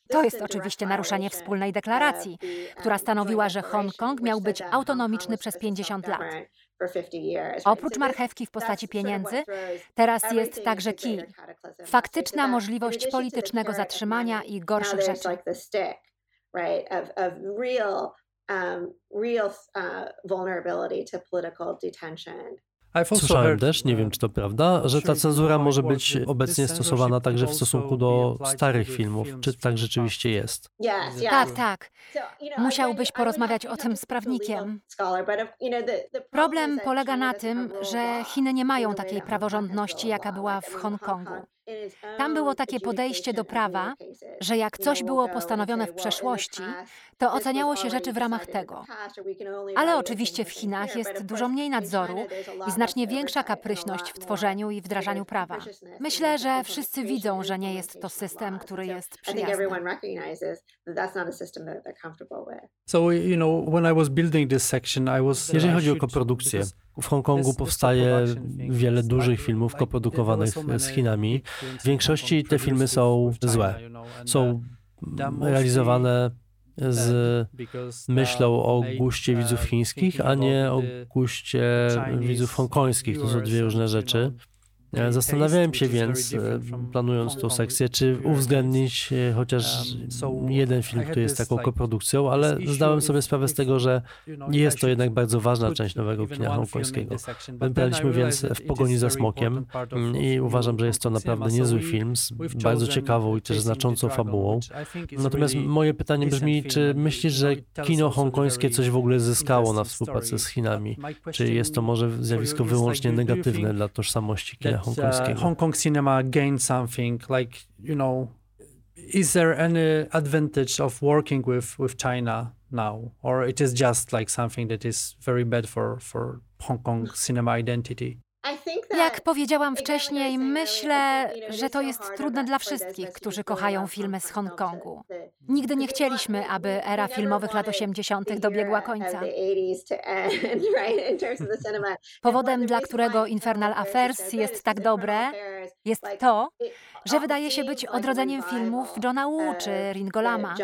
To jest oczywiście naruszenie wspólnej deklaracji, która stanowiła, że Hongkong miał być autonomiczny przez pięćdziesiąt lat. Oprócz marchewki w postaci pieniędzy, teraz jest także kij, faktyczna możliwość politycznego zatrzymania i gorszych rzeczy. Słyszałem też, nie wiem czy to prawda, że ta cenzura może być obecnie stosowana także w stosunku do starych filmów. Czy tak rzeczywiście jest? Tak, tak. Musiałbyś porozmawiać o tym z prawnikiem. Problem polega na tym, że Chiny nie mają takiej praworządności, jaka była w Hongkongu. Tam było takie podejście do prawa, że jak coś było postanowione w przeszłości, to oceniało się rzeczy w ramach tego. Ale oczywiście w Chinach jest dużo mniej nadzoru i znacznie większa kapryśność w tworzeniu i wdrażaniu prawa. Myślę, że wszyscy widzą, że nie jest to system, który jest przyjazny. Jeżeli chodzi o koprodukcję, w Hongkongu powstaje wiele dużych filmów koprodukowanych z Chinami. W większości te filmy są złe. Są realizowane z myślą o guście widzów chińskich, a nie o guście widzów hongkońskich. To są dwie różne rzeczy. Zastanawiałem się więc, planując tą sekcję, czy uwzględnić chociaż jeden film, który jest taką koprodukcją, ale zdałem sobie sprawę z tego, że jest to jednak bardzo ważna część nowego kina hongkońskiego. Wybraliśmy więc W pogoni za smokiem i uważam, że jest to naprawdę niezły film z bardzo ciekawą i też znaczącą fabułą. Natomiast moje pytanie brzmi, czy myślisz, że kino hongkońskie coś w ogóle zyskało na współpracy z Chinami? Czy jest to może zjawisko wyłącznie negatywne dla tożsamości kina hongkońskiego? Hong Kong cinema gained something, like, you know, is there any advantage of working with, with China now? Or it is just like something that is very bad for, for Hong Kong cinema identity? Jak powiedziałam wcześniej, myślę, że to jest trudne dla wszystkich, którzy kochają filmy z Hongkongu. Nigdy nie chcieliśmy, aby era filmowych lat osiemdziesiątych dobiegła końca. Powodem, dla którego Infernal Affairs jest tak dobre, jest to, że wydaje się być odrodzeniem filmów Johna Woo czy Ringo Lama.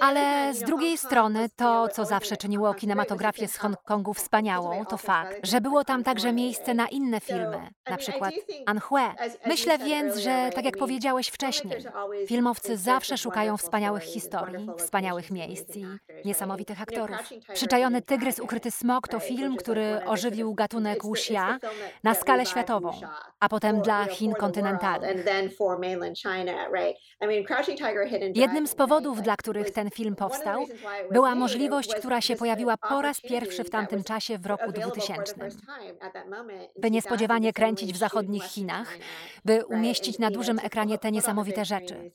Ale z drugiej strony to, co zawsze czyniło kinematografię z Hongkongu wspaniałą, to fakt, że było tam także miejsce na inne filmy, na przykład Anhuel. Myślę więc, że tak jak powiedziałeś wcześniej, filmowcy zawsze szukają wspaniałych historii, wspaniałych miejsc i niesamowitych aktorów. Przyczajony Tygrys, Ukryty Smok to film, który ożywił gatunek wuxia na skalę światową, a potem dla Chin kontynentalnych. Jednym z powodów, dla których ten film powstał, była możliwość, która się pojawiła po raz pierwszy w tamtym czasie w roku dwutysięcznym. By niespodziewanie kręcić w zachodnich Chinach, by umieścić na dużym ekranie te niesamowite rzeczy,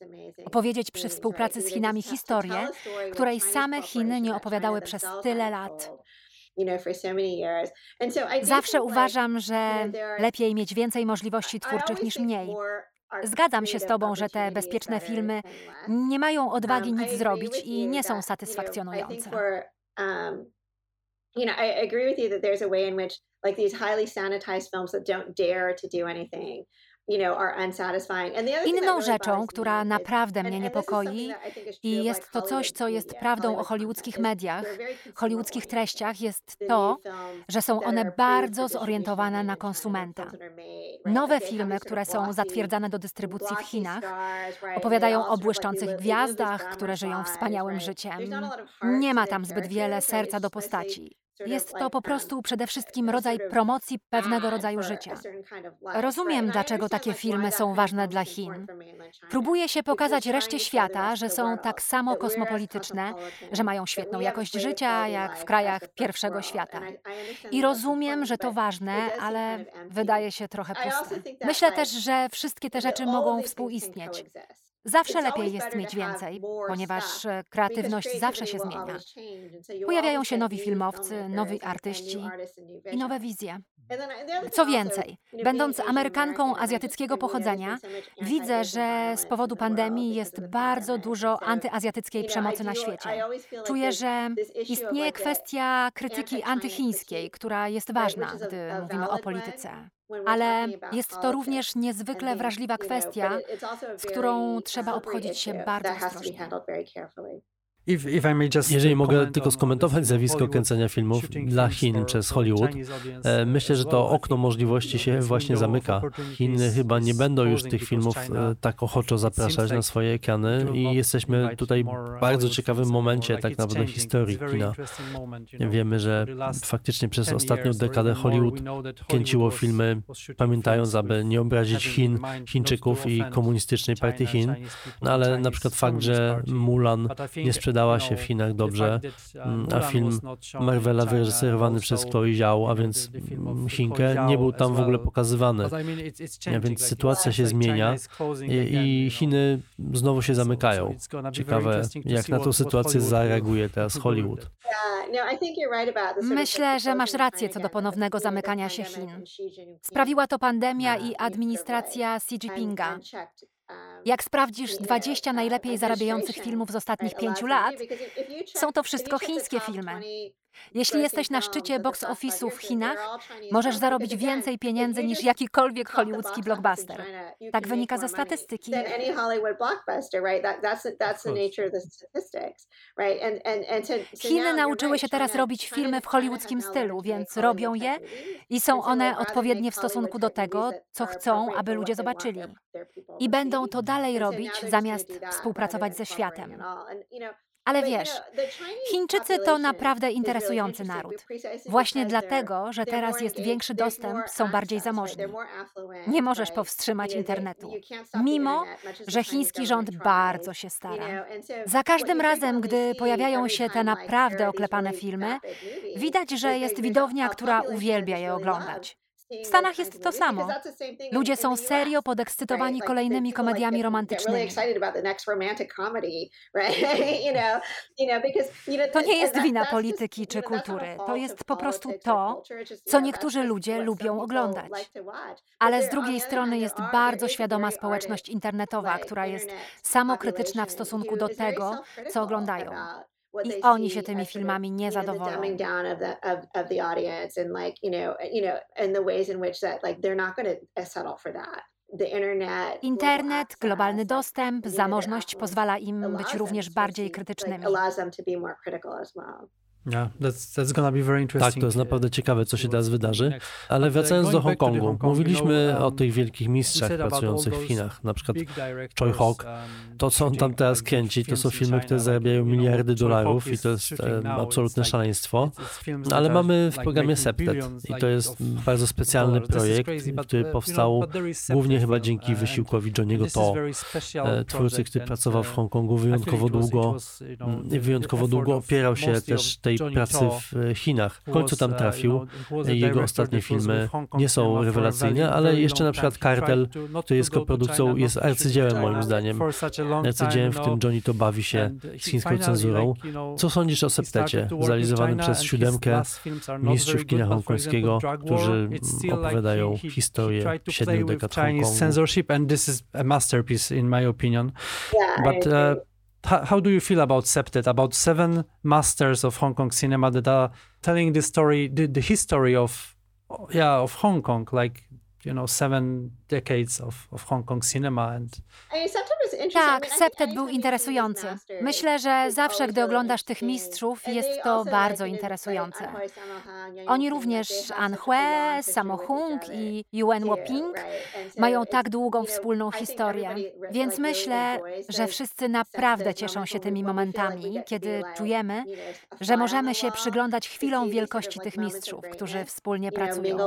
opowiedzieć przy współpracy z Chinami historię, której same Chiny nie opowiadały przez tyle lat. Zawsze uważam, że lepiej mieć więcej możliwości twórczych niż mniej. Zgadzam się z Tobą, że te bezpieczne filmy nie mają odwagi nic zrobić i nie są satysfakcjonujące. Inną rzeczą, która naprawdę mnie niepokoi i jest to coś, co jest prawdą o hollywoodzkich mediach, hollywoodzkich treściach, jest to, że są one bardzo zorientowane na konsumenta. Nowe filmy, które są zatwierdzane do dystrybucji w Chinach, opowiadają o błyszczących gwiazdach, które żyją wspaniałym życiem. Nie ma tam zbyt wiele serca do postaci. Jest to po prostu przede wszystkim rodzaj promocji pewnego rodzaju życia. Rozumiem, dlaczego takie filmy są ważne dla Chin. Próbuje się pokazać reszcie świata, że są tak samo kosmopolityczne, że mają świetną jakość życia, jak w krajach pierwszego świata. I rozumiem, że to ważne, ale wydaje się trochę puste. Myślę też, że wszystkie te rzeczy mogą współistnieć. Zawsze lepiej jest mieć więcej, ponieważ kreatywność zawsze się zmienia. Pojawiają się nowi filmowcy, nowi artyści i nowe wizje. Co więcej, będąc Amerykanką azjatyckiego pochodzenia, widzę, że z powodu pandemii jest bardzo dużo antyazjatyckiej przemocy na świecie. Czuję, że istnieje kwestia krytyki antychińskiej, która jest ważna, gdy mówimy o polityce. Ale jest to również niezwykle wrażliwa kwestia, z którą trzeba obchodzić się bardzo ostrożnie. Jeżeli mogę tylko skomentować zjawisko kręcenia filmów dla Chin przez Hollywood, myślę, że to okno możliwości się właśnie zamyka. Chiny chyba nie będą już tych filmów tak ochoczo zapraszać na swoje ekrany i jesteśmy tutaj w bardzo ciekawym momencie tak naprawdę historii kina. Wiemy, że faktycznie przez ostatnią dekadę Hollywood kręciło filmy, pamiętając, aby nie obrazić Chin, Chińczyków i komunistycznej partii Chin, no, ale na przykład fakt, że Mulan nie sprzedał Dała się w Chinach dobrze, a film Marvela wyreżyserowany przez Chloe Zhao, a więc Chinkę, nie był tam w ogóle pokazywany. A więc sytuacja się zmienia i Chiny znowu się zamykają. Ciekawe, jak na tą sytuację zareaguje teraz Hollywood. Myślę, że masz rację co do ponownego zamykania się Chin. Sprawiła to pandemia i administracja Xi Jinpinga. Jak sprawdzisz dwadzieścia najlepiej zarabiających filmów z ostatnich pięciu lat, są to wszystko chińskie filmy. Jeśli jesteś na szczycie box office'u w Chinach, możesz zarobić więcej pieniędzy niż jakikolwiek hollywoodzki blockbuster. Tak wynika ze statystyki. Chiny nauczyły się teraz robić filmy w hollywoodzkim stylu, więc robią je i są one odpowiednie w stosunku do tego, co chcą, aby ludzie zobaczyli. I będą to dalej robić, zamiast współpracować ze światem. Ale wiesz, Chińczycy to naprawdę interesujący naród. Właśnie dlatego, że teraz jest większy dostęp, są bardziej zamożni. Nie możesz powstrzymać internetu, mimo że chiński rząd bardzo się stara. Za każdym razem, gdy pojawiają się te naprawdę oklepane filmy, widać, że jest widownia, która uwielbia je oglądać. W Stanach jest to samo. Ludzie są serio podekscytowani kolejnymi komediami romantycznymi. To nie jest wina polityki czy kultury. To jest po prostu to, co niektórzy ludzie lubią oglądać. Ale z drugiej strony jest bardzo świadoma społeczność internetowa, która jest samokrytyczna w stosunku do tego, co oglądają. I oni się tymi filmami nie zadowolą. Internet, globalny dostęp, zamożność pozwala im być również bardziej krytycznymi. Yeah, that's, that's gonna be very interesting. Tak, to jest naprawdę ciekawe, co się teraz wydarzy. Ale wracając do Hongkongu, mówiliśmy o tych wielkich mistrzach pracujących w Chinach, na przykład Choi Hok. To, co on tam teraz kręci, to są filmy, które zarabiają miliardy dolarów i to jest e, absolutne szaleństwo. Ale mamy w programie Septet i to jest bardzo specjalny projekt, który powstał głównie chyba dzięki wysiłkowi Johniego Toe, e, twórcy, który pracował w Hongkongu wyjątkowo długo i wyjątkowo długo opierał się też tej pracy w Chinach. W końcu tam trafił. Jego ostatnie filmy nie są rewelacyjne, ale jeszcze na przykład Kartel, który jest koprodukcją, jest arcydziełem moim zdaniem. Arcydziełem, w którym Johnny to bawi się z chińską cenzurą. Co sądzisz o Septecie, zrealizowanym przez siódemkę mistrzów kina hongkońskiego, którzy opowiadają historię siedmiu dekad Hongkongu? How do you feel about Septet, about seven masters of Hong Kong cinema that are telling the story, the, the history of, yeah, of Hong Kong, like, you know, seven decades of, of Hong Kong cinema and... Tak, Septet był interesujący. Myślę, że zawsze, gdy oglądasz tych mistrzów, jest to bardzo interesujące. Oni również, Ann Hui, Chow Hung i Yuen Woo-ping, mają tak długą wspólną historię, więc myślę, że wszyscy naprawdę cieszą się tymi momentami, kiedy czujemy, że możemy się przyglądać chwilą wielkości tych mistrzów, którzy wspólnie pracują.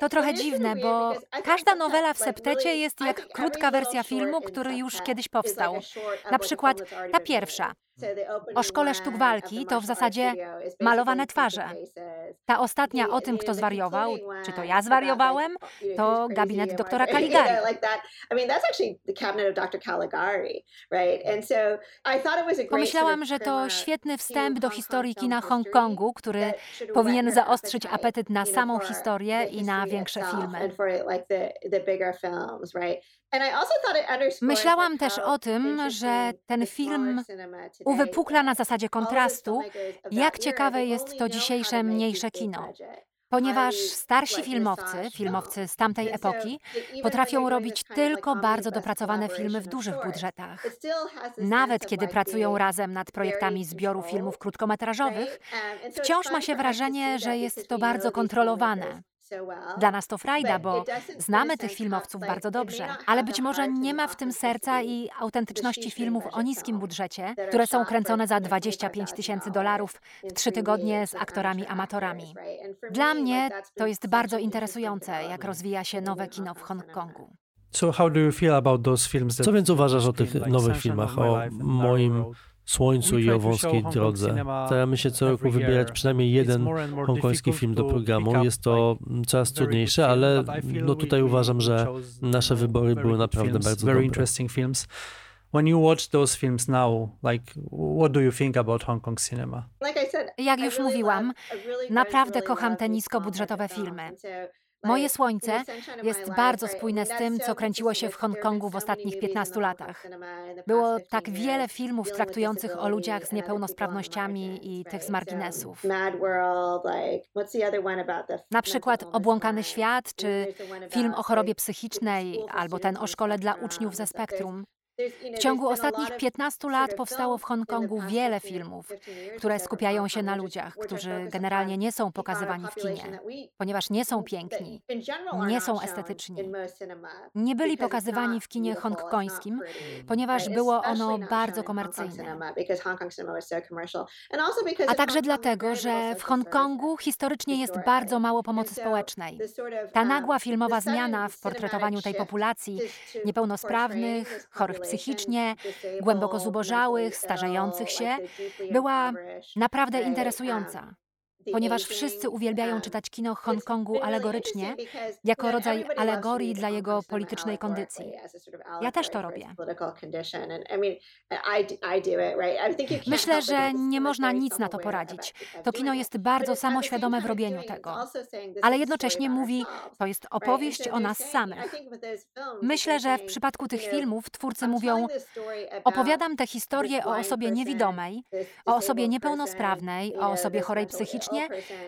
To trochę dziwne, bo każda nowela w Septecie jest jak krótka wersja filmu, który już kiedyś powstał. Na przykład ta pierwsza, o szkole sztuk walki, to w zasadzie malowane twarze. Ta ostatnia o tym, kto zwariował, czy to ja zwariowałem, to gabinet doktora Caligari. Pomyślałam, że to świetny wstęp do historii kina Hongkongu, który powinien zaostrzyć apetyt na samą historię i na większe filmy. Myślałam też o tym, że ten film uwypukla na zasadzie kontrastu, jak ciekawe jest to dzisiejsze mniejsze kino. Ponieważ starsi filmowcy, filmowcy z tamtej epoki, potrafią robić tylko bardzo dopracowane filmy w dużych budżetach. Nawet kiedy pracują razem nad projektami zbioru filmów krótkometrażowych, wciąż ma się wrażenie, że jest to bardzo kontrolowane. Dla nas to frajda, bo znamy tych filmowców bardzo dobrze, ale być może nie ma w tym serca i autentyczności filmów o niskim budżecie, które są kręcone za dwadzieścia pięć tysięcy dolarów w trzy tygodnie z aktorami amatorami. Dla mnie to jest bardzo interesujące, jak rozwija się nowe kino w Hongkongu. Co więc uważasz o tych nowych filmach, o moim... Słońcu i o wąskiej drodze? Staramy się co roku wybierać przynajmniej jeden hongkoński film do programu. Jest to coraz trudniejsze, ale no tutaj uważam, że nasze wybory były naprawdę bardzo dobre. Jak już mówiłam, naprawdę kocham te niskobudżetowe filmy. Moje słońce jest bardzo spójne z tym, co kręciło się w Hongkongu w ostatnich piętnastu latach. Było tak wiele filmów traktujących o ludziach z niepełnosprawnościami i tych z marginesów. Na przykład Obłąkany świat, czy film o chorobie psychicznej, albo ten o szkole dla uczniów ze spektrum. W ciągu ostatnich piętnastu lat powstało w Hongkongu wiele filmów, które skupiają się na ludziach, którzy generalnie nie są pokazywani w kinie, ponieważ nie są piękni, nie są estetyczni. Nie byli pokazywani w kinie hongkońskim, ponieważ było ono bardzo komercyjne. A także dlatego, że w Hongkongu historycznie jest bardzo mało pomocy społecznej. Ta nagła filmowa zmiana w portretowaniu tej populacji niepełnosprawnych, chorych psychicznie, głęboko zubożałych, starzejących się, była naprawdę interesująca, ponieważ wszyscy uwielbiają czytać kino Hongkongu alegorycznie, jako rodzaj alegorii dla jego politycznej kondycji. Ja też to robię. Myślę, że nie można nic na to poradzić. To kino jest bardzo samoświadome w robieniu tego, ale jednocześnie mówi, to jest opowieść o nas samych. Myślę, że w przypadku tych filmów twórcy mówią, opowiadam tę historię o osobie niewidomej, o osobie niepełnosprawnej, o osobie chorej psychicznie,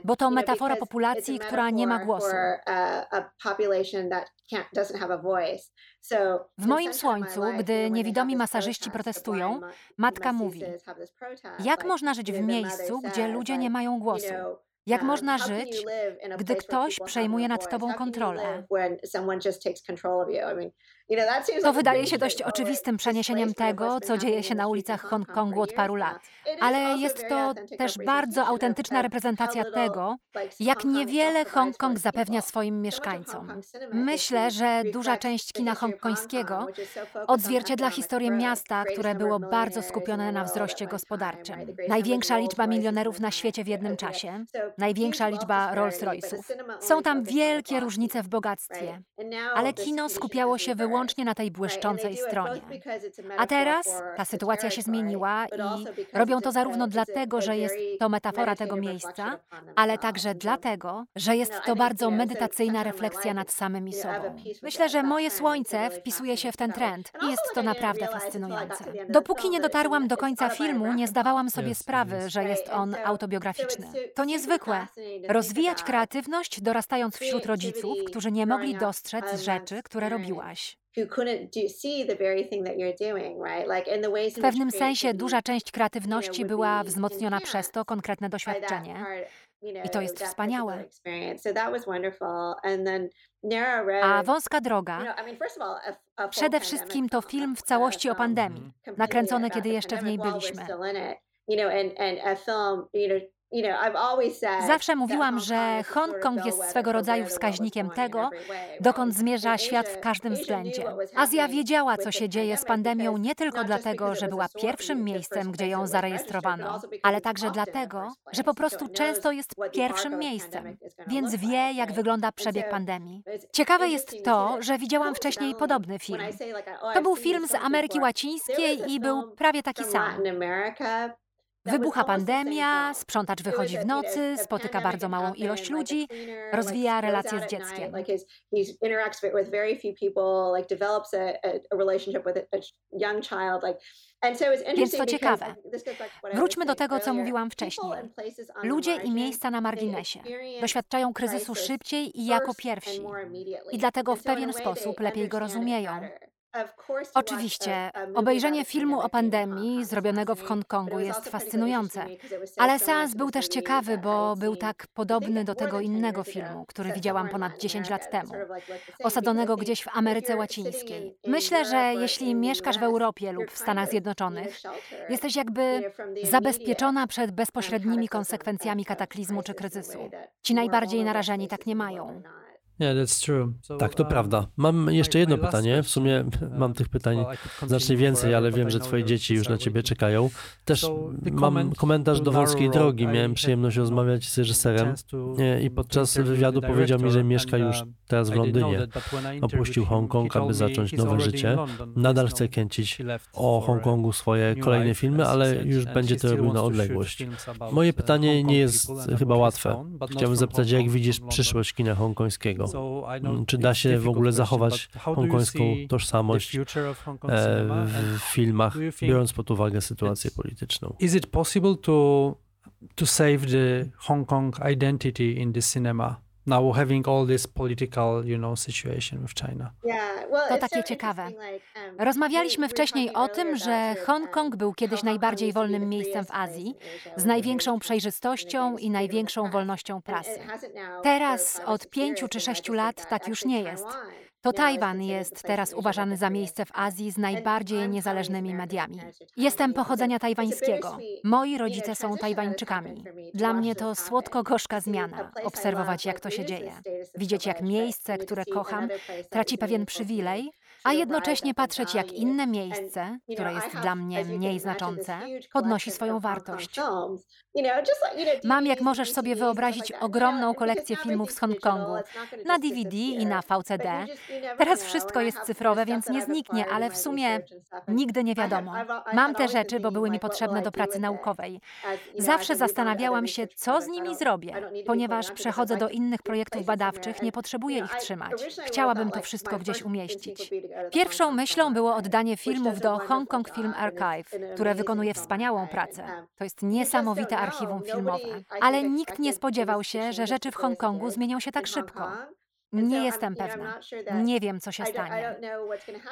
bo to metafora populacji, która nie ma głosu. W moim słońcu, gdy niewidomi masażyści protestują, matka mówi, jak można żyć w miejscu, gdzie ludzie nie mają głosu? Jak można żyć, gdy ktoś przejmuje nad tobą kontrolę? To wydaje się dość oczywistym przeniesieniem tego, co dzieje się na ulicach Hongkongu od paru lat. Ale jest to też bardzo autentyczna reprezentacja tego, jak niewiele Hongkong zapewnia swoim mieszkańcom. Myślę, że duża część kina hongkońskiego odzwierciedla historię miasta, które było bardzo skupione na wzroście gospodarczym. Największa liczba milionerów na świecie w jednym czasie, największa liczba Rolls-Royce'ów. Są tam wielkie różnice w bogactwie, ale kino skupiało się wyłącznie Łącznie na tej błyszczącej stronie. A teraz ta sytuacja się zmieniła i robią to zarówno dlatego, że jest to metafora tego miejsca, ale także dlatego, że jest to bardzo medytacyjna refleksja nad samymi sobą. Myślę, że moje słońce wpisuje się w ten trend i jest to naprawdę fascynujące. Dopóki nie dotarłam do końca filmu, nie zdawałam sobie sprawy, że jest on autobiograficzny. To niezwykłe. Rozwijać kreatywność, dorastając wśród rodziców, którzy nie mogli dostrzec rzeczy, które robiłaś. W pewnym sensie duża część kreatywności była wzmocniona przez to konkretne doświadczenie. I to jest wspaniałe. A Wąska droga, przede wszystkim to film w całości o pandemii, nakręcony, kiedy jeszcze w niej byliśmy. Zawsze mówiłam, że Hongkong jest swego rodzaju wskaźnikiem tego, dokąd zmierza świat w każdym względzie. Azja wiedziała, co się dzieje z pandemią nie tylko dlatego, że była pierwszym miejscem, gdzie ją zarejestrowano, ale także dlatego, że po prostu często jest pierwszym miejscem, więc wie, jak wygląda przebieg pandemii. Ciekawe jest to, że widziałam wcześniej podobny film. To był film z Ameryki Łacińskiej i był prawie taki sam. Wybucha pandemia, sprzątacz wychodzi w nocy, spotyka bardzo małą ilość ludzi, rozwija relacje z dzieckiem. Więc to ciekawe. Wróćmy do tego, co mówiłam wcześniej. Ludzie i miejsca na marginesie doświadczają kryzysu szybciej i jako pierwsi. I dlatego w pewien sposób lepiej go rozumieją. Oczywiście, obejrzenie filmu o pandemii zrobionego w Hongkongu jest fascynujące, ale seans był też ciekawy, bo był tak podobny do tego innego filmu, który widziałam ponad dziesięć lat temu, osadzonego gdzieś w Ameryce Łacińskiej. Myślę, że jeśli mieszkasz w Europie lub w Stanach Zjednoczonych, jesteś jakby zabezpieczona przed bezpośrednimi konsekwencjami kataklizmu czy kryzysu. Ci najbardziej narażeni tak nie mają. Tak, to prawda. Mam jeszcze jedno pytanie. W sumie mam tych pytań znacznie więcej, ale wiem, że twoje dzieci już na ciebie czekają. Też mam komentarz do Wąskiej drogi. Miałem przyjemność rozmawiać z reżyserem i podczas wywiadu powiedział mi, że mieszka już teraz w Londynie. Opuścił Hongkong, aby zacząć nowe życie. Nadal chce kręcić o Hongkongu swoje kolejne filmy, ale już będzie to robił na odległość. Moje pytanie nie jest chyba łatwe. Chciałbym zapytać, jak widzisz przyszłość kina hongkońskiego? Czy da się w ogóle zachować hongkońską tożsamość w filmach, biorąc pod uwagę sytuację polityczną? Is it possible to to save the Hong Kong identity in the cinema? Now having all this political, you know, situation with China. To takie ciekawe. Rozmawialiśmy wcześniej o tym, że Hongkong był kiedyś najbardziej wolnym miejscem w Azji, z największą przejrzystością i największą wolnością prasy. Teraz od pięciu czy sześciu lat tak już nie jest. To Tajwan jest teraz uważany za miejsce w Azji z najbardziej niezależnymi mediami. Jestem pochodzenia tajwańskiego. Moi rodzice są Tajwańczykami. Dla mnie to słodko-gorzka zmiana, obserwować jak to się dzieje. Widzieć jak miejsce, które kocham, traci pewien przywilej, a jednocześnie patrzeć jak inne miejsce, które jest dla mnie mniej znaczące, podnosi swoją wartość. Mam, jak możesz sobie wyobrazić, ogromną kolekcję filmów z Hongkongu na D V D i na V C D. Teraz wszystko jest cyfrowe, więc nie zniknie, ale w sumie nigdy nie wiadomo. Mam te rzeczy, bo były mi potrzebne do pracy naukowej. Zawsze zastanawiałam się, co z nimi zrobię, ponieważ przechodzę do innych projektów badawczych, nie potrzebuję ich trzymać. Chciałabym to wszystko gdzieś umieścić. Pierwszą myślą było oddanie filmów do Hong Kong Film Archive, które wykonuje wspaniałą pracę. To jest niesamowite archiwum filmowe. Ale nikt nie spodziewał się, że rzeczy w Hongkongu zmienią się tak szybko. Nie jestem pewna. Nie wiem, co się stanie.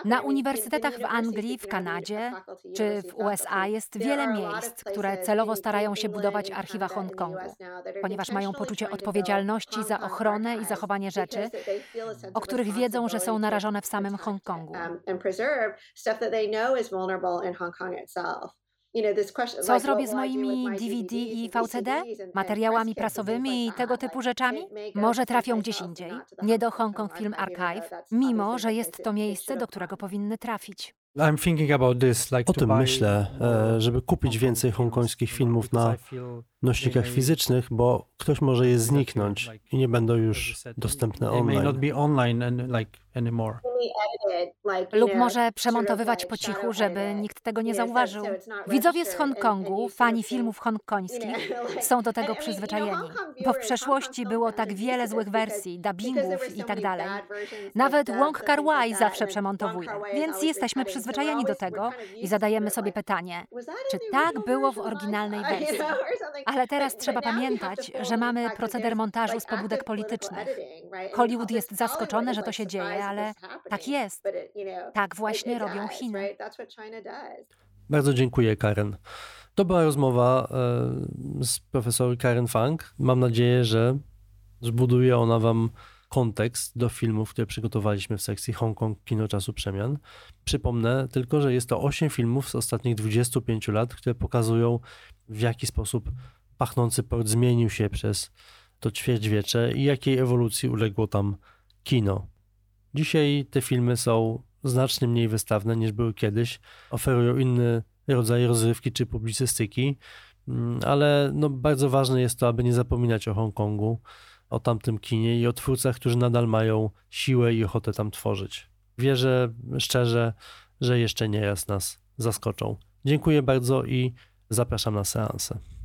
Na uniwersytetach w Anglii, w Kanadzie czy w U S A jest wiele miejsc, które celowo starają się budować archiwa Hongkongu, ponieważ mają poczucie odpowiedzialności za ochronę i zachowanie rzeczy, o których wiedzą, że są narażone w samym Hongkongu. Co zrobię z moimi D V D i V C D? Materiałami prasowymi i tego typu rzeczami? Może trafią gdzieś indziej, nie do Hong Kong Film Archive, mimo że jest to miejsce, do którego powinny trafić. O tym myślę, żeby kupić więcej hongkońskich filmów na nośnikach fizycznych, bo ktoś może je zniknąć i nie będą już dostępne online. Lub może przemontowywać po cichu, żeby nikt tego nie zauważył. Widzowie z Hongkongu, fani filmów hongkońskich, są do tego przyzwyczajeni, bo w przeszłości było tak wiele złych wersji, dubbingów i tak dalej. Nawet Wong Kar-wai zawsze przemontowuje, więc jesteśmy przyzwyczajeni do tego i zadajemy sobie pytanie, czy tak było w oryginalnej wersji. Ale teraz trzeba pamiętać, że mamy proceder montażu z pobudek politycznych. Hollywood jest zaskoczony, że to się dzieje, ale tak jest. Tak właśnie robią Chiny. Bardzo dziękuję, Karen. To była rozmowa z profesor Karen Fang. Mam nadzieję, że zbuduje ona wam kontekst do filmów, które przygotowaliśmy w sekcji Hong Kong Kino Czasu Przemian. Przypomnę tylko, że jest to osiem filmów z ostatnich dwudziestu pięciu lat, które pokazują, w jaki sposób pachnący port zmienił się przez to ćwierćwiecze i jakiej ewolucji uległo tam kino. Dzisiaj te filmy są znacznie mniej wystawne niż były kiedyś, oferują inny rodzaj rozrywki czy publicystyki, ale no bardzo ważne jest to, aby nie zapominać o Hongkongu, o tamtym kinie i o twórcach, którzy nadal mają siłę i ochotę tam tworzyć. Wierzę szczerze, że jeszcze nieraz nas zaskoczą. Dziękuję bardzo i zapraszam na seansę.